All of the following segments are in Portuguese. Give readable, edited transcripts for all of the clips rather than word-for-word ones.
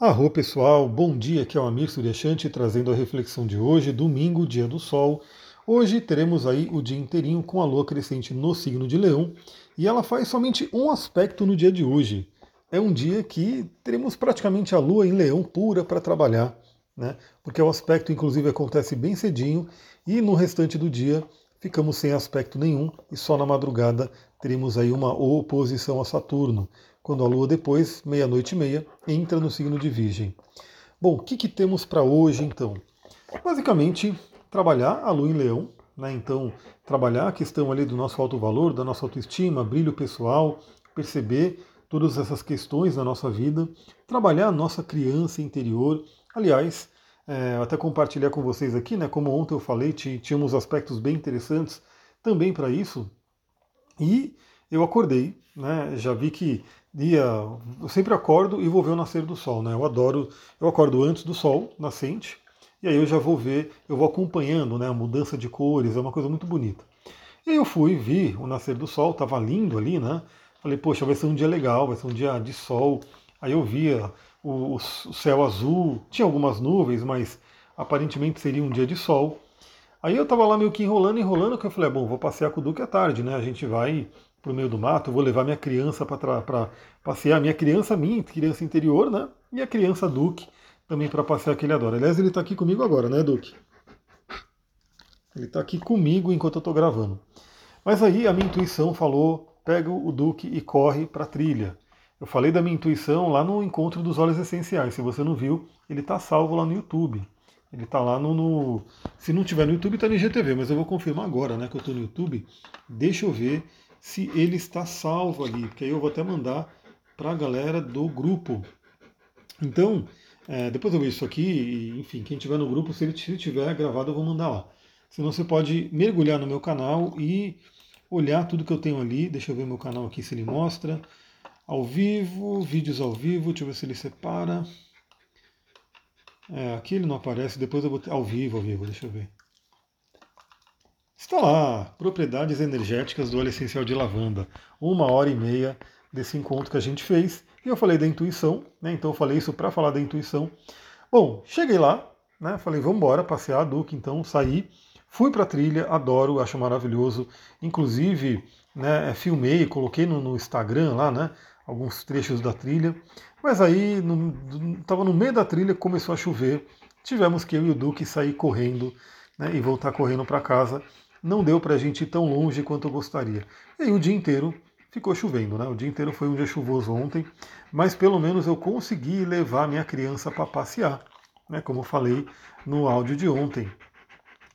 Arro pessoal, bom dia, aqui é o Amir Suryashanti trazendo a reflexão de hoje, domingo, dia do sol. Hoje teremos aí o dia inteirinho com a lua crescente no signo de Leão e ela faz somente um aspecto no dia de hoje. É um dia que teremos praticamente a lua em Leão pura para trabalhar, né? Porque o aspecto inclusive acontece bem cedinho e no restante do dia ficamos sem aspecto nenhum e só na madrugada teremos aí uma oposição a Saturno, quando a Lua depois, meia-noite e meia, entra no signo de Virgem. Bom, o que temos para hoje, então? Basicamente, trabalhar a Lua em Leão, né? Então, trabalhar a questão ali do nosso alto valor, da nossa autoestima, brilho pessoal, perceber todas essas questões da nossa vida, trabalhar a nossa criança interior. Aliás, até compartilhar com vocês aqui, né? Como ontem eu falei, tínhamos aspectos bem interessantes também para isso. E eu acordei, né? Já vi que eu sempre acordo e vou ver o nascer do sol, né? Eu acordo antes do sol nascente, e aí eu já vou ver, eu vou acompanhando, né, a mudança de cores, é uma coisa muito bonita. E aí eu fui, vi o nascer do sol, estava lindo ali, né? Falei, poxa, vai ser um dia legal, vai ser um dia de sol. Aí eu via o céu azul, tinha algumas nuvens, mas aparentemente seria um dia de sol. Aí eu estava lá meio que enrolando, que eu falei, bom, vou passear com o Duque à tarde, né? A gente vai pro meio do mato, eu vou levar minha criança para passear, minha criança interior, né? E a criança Duque também para passear, que ele adora. Aliás, ele está aqui comigo agora, né, Duque? Ele está aqui comigo enquanto eu estou gravando. Mas aí a minha intuição falou, pega o Duque e corre para a trilha. Eu falei da minha intuição lá no encontro dos Olhos Essenciais. Se você não viu, ele está salvo lá no YouTube. Ele está lá no... Se não tiver no YouTube, está no IGTV, mas eu vou confirmar agora, né, que eu estou no YouTube. Deixa eu ver se ele está salvo ali, porque aí eu vou até mandar para a galera do grupo. Então, depois eu vejo isso aqui, e, enfim, quem tiver no grupo, se ele tiver gravado, eu vou mandar lá. Senão você pode mergulhar no meu canal e olhar tudo que eu tenho ali. Deixa eu ver meu canal aqui, se ele mostra. Ao vivo, vídeos ao vivo, deixa eu ver se ele separa. Aqui ele não aparece, depois eu vou... Ao vivo, deixa eu ver. Está lá, propriedades energéticas do óleo essencial de lavanda. 1h30 desse encontro que a gente fez. E eu falei da intuição, né? Então eu falei isso para falar da intuição. Bom, cheguei lá, né? Falei, vamos embora, passear, Duque, então saí. Fui para a trilha, adoro, acho maravilhoso. Inclusive, né, filmei, coloquei no Instagram lá, né? Alguns trechos da trilha. Mas aí, estava no meio da trilha, começou a chover. Tivemos que eu e o Duque sair correndo, né, e voltar correndo para casa. Não deu para a gente ir tão longe quanto eu gostaria. E aí o dia inteiro ficou chovendo, né? O dia inteiro foi um dia chuvoso ontem, mas pelo menos eu consegui levar minha criança para passear, né? Como eu falei no áudio de ontem.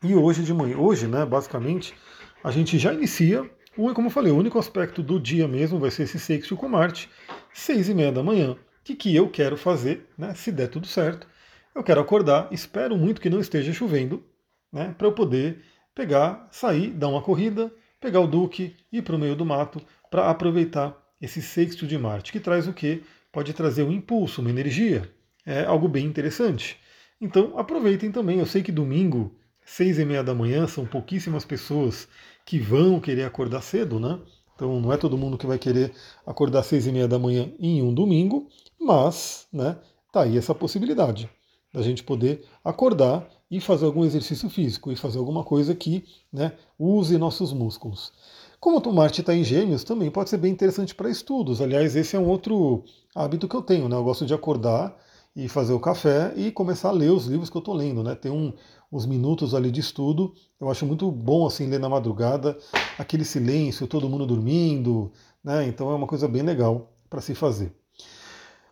E hoje de manhã, né, basicamente, a gente já inicia, como eu falei, o único aspecto do dia mesmo vai ser esse sextil com Marte, 6:30 da manhã. Que eu quero fazer, né? Se der tudo certo, eu quero acordar, espero muito que não esteja chovendo, né? Para eu poder pegar, sair, dar uma corrida, pegar o Duque, ir para o meio do mato, para aproveitar esse sexto de Marte, que traz o quê? Pode trazer um impulso, uma energia, é algo bem interessante. Então aproveitem também, eu sei que domingo, 6:30 da manhã, são pouquíssimas pessoas que vão querer acordar cedo, né? Então não é todo mundo que vai querer acordar 6:30 da manhã em um domingo, mas, né, tá aí essa possibilidade da gente poder acordar e fazer algum exercício físico, e fazer alguma coisa que, né, use nossos músculos. Como o Marte está em Gêmeos, também pode ser bem interessante para estudos. Aliás, esse é um outro hábito que eu tenho, né? Eu gosto de acordar e fazer o café e começar a ler os livros que eu estou lendo, né? Tem uns minutos ali de estudo. Eu acho muito bom, assim, ler na madrugada, aquele silêncio, todo mundo dormindo, né? Então é uma coisa bem legal para se fazer.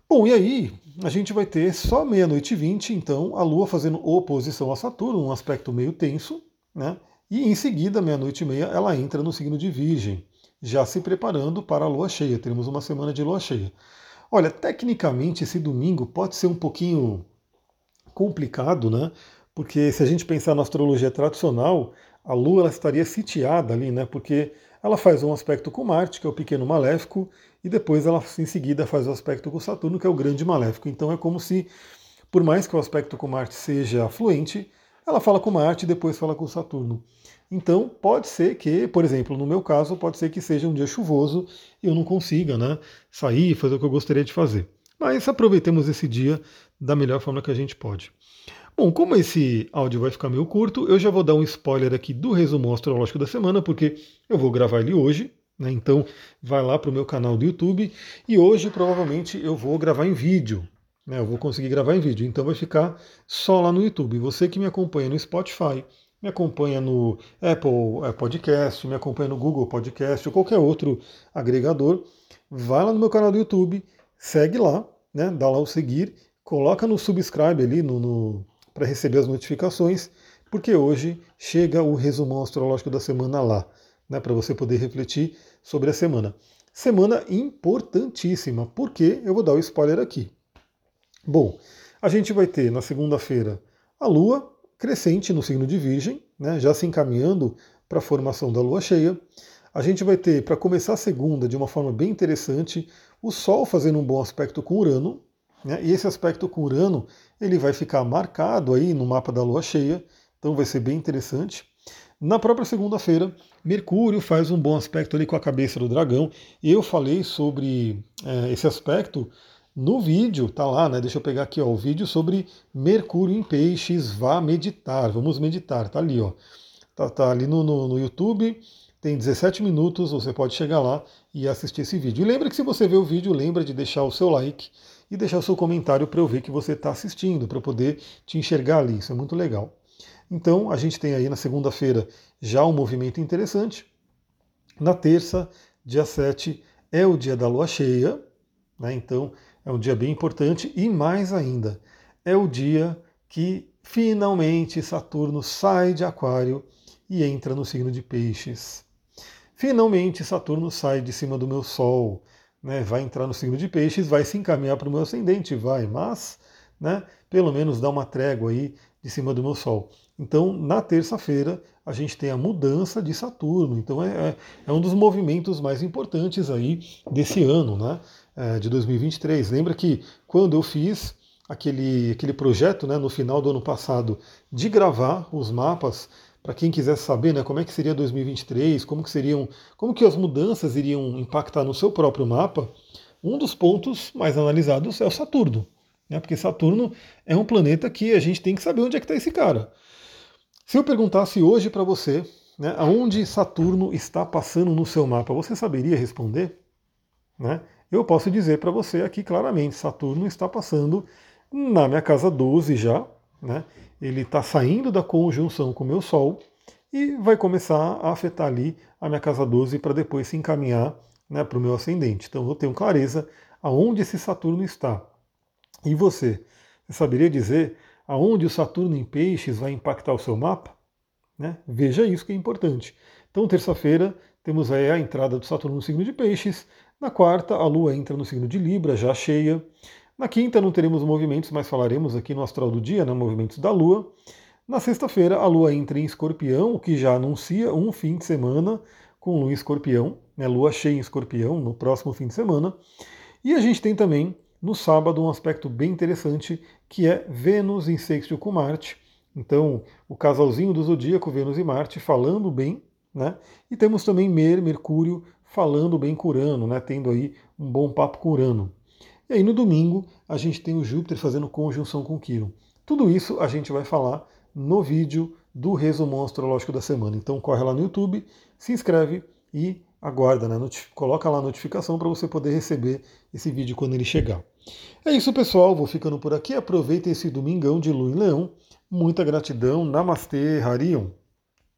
Bom, e aí a gente vai ter só 00:20, então, a Lua fazendo oposição a Saturno, um aspecto meio tenso, né? E em seguida, 00:30, ela entra no signo de Virgem, já se preparando para a Lua cheia. Teremos uma semana de Lua cheia. Olha, tecnicamente esse domingo pode ser um pouquinho complicado, né? Porque se a gente pensar na astrologia tradicional, a Lua ela estaria sitiada ali, né? Porque ela faz um aspecto com Marte, que é o pequeno maléfico, e depois ela em seguida faz o aspecto com Saturno, que é o grande maléfico. Então é como se, por mais que o aspecto com Marte seja fluente, ela fala com Marte e depois fala com Saturno. Então pode ser que, por exemplo, no meu caso, pode ser que seja um dia chuvoso e eu não consiga, né, sair e fazer o que eu gostaria de fazer. Mas aproveitemos esse dia da melhor forma que a gente pode. Bom, como esse áudio vai ficar meio curto, eu já vou dar um spoiler aqui do resumo astrológico da semana, porque eu vou gravar ele hoje, né? Então vai lá para o meu canal do YouTube e hoje provavelmente eu vou gravar em vídeo. Eu vou conseguir gravar em vídeo, então vai ficar só lá no YouTube. Você que me acompanha no Spotify, me acompanha no Apple Podcast, me acompanha no Google Podcast ou qualquer outro agregador, vai lá no meu canal do YouTube, segue lá, né? Dá lá o seguir, coloca no subscribe ali para receber as notificações, porque hoje chega o resumão astrológico da semana lá, né? Para você poder refletir sobre a semana. Semana importantíssima, porque eu vou dar o spoiler aqui. Bom, a gente vai ter na segunda-feira a Lua crescente no signo de Virgem, né, já se encaminhando para a formação da Lua cheia. A gente vai ter, para começar a segunda de uma forma bem interessante, o Sol fazendo um bom aspecto com Urano, né, e esse aspecto com Urano ele vai ficar marcado aí no mapa da Lua cheia, então vai ser bem interessante. Na própria segunda-feira, Mercúrio faz um bom aspecto ali com a cabeça do dragão. Eu falei sobre esse aspecto no vídeo, tá lá, né? Deixa eu pegar aqui, ó, o vídeo sobre Mercúrio em Peixes, vá meditar, vamos meditar, tá ali, ó. Tá ali no YouTube, tem 17 minutos, você pode chegar lá e assistir esse vídeo. E lembra que se você vê o vídeo, lembra de deixar o seu like e deixar o seu comentário para eu ver que você está assistindo, para eu poder te enxergar ali, isso é muito legal. Então, a gente tem aí na segunda-feira já um movimento interessante. Na terça, dia 7, é o dia da Lua cheia, né? Então, é um dia bem importante e mais ainda, é o dia que finalmente Saturno sai de Aquário e entra no signo de Peixes. Finalmente Saturno sai de cima do meu Sol, né? Vai entrar no signo de Peixes, vai se encaminhar para o meu ascendente, mas né, pelo menos dá uma trégua aí de cima do meu Sol. Então, na terça-feira, a gente tem a mudança de Saturno. Então, é um dos movimentos mais importantes aí desse ano, né? De 2023. Lembra que quando eu fiz aquele projeto, né, no final do ano passado, de gravar os mapas, para quem quisesse saber, né, como é que seria 2023, como que as mudanças iriam impactar no seu próprio mapa, um dos pontos mais analisados é o Saturno, né? Porque Saturno é um planeta que a gente tem que saber onde é que está esse cara. Se eu perguntasse hoje para você, né, aonde Saturno está passando no seu mapa, você saberia responder? Né? Eu posso dizer para você aqui claramente, Saturno está passando na minha casa 12 já, né? Ele está saindo da conjunção com o meu Sol e vai começar a afetar ali a minha casa 12 para depois se encaminhar, né, para o meu ascendente. Então eu tenho clareza aonde esse Saturno está. E você saberia dizer aonde o Saturno em Peixes vai impactar o seu mapa? Né? Veja isso que é importante. Então, terça-feira, temos aí a entrada do Saturno no signo de Peixes. Na quarta, a Lua entra no signo de Libra, já cheia. Na quinta, não teremos movimentos, mas falaremos aqui no Astral do Dia, né? Movimentos da Lua. Na sexta-feira, a Lua entra em Escorpião, o que já anuncia um fim de semana com Lua em Escorpião, né? Lua cheia em Escorpião no próximo fim de semana. E a gente tem também no sábado um aspecto bem interessante, que é Vênus em sextil com Marte. Então, o casalzinho do Zodíaco, Vênus e Marte, falando bem, né? E temos também Mercúrio falando bem com Urano, né? Tendo aí um bom papo com Urano. E aí no domingo a gente tem o Júpiter fazendo conjunção com Quirón. Tudo isso a gente vai falar no vídeo do resumo astrológico da semana. Então corre lá no YouTube, se inscreve e aguarda, né? Coloca lá a notificação para você poder receber esse vídeo quando ele chegar. É isso, pessoal. Vou ficando por aqui. Aproveita esse domingão de Lua em Leão. Muita gratidão. Namastê, Harion.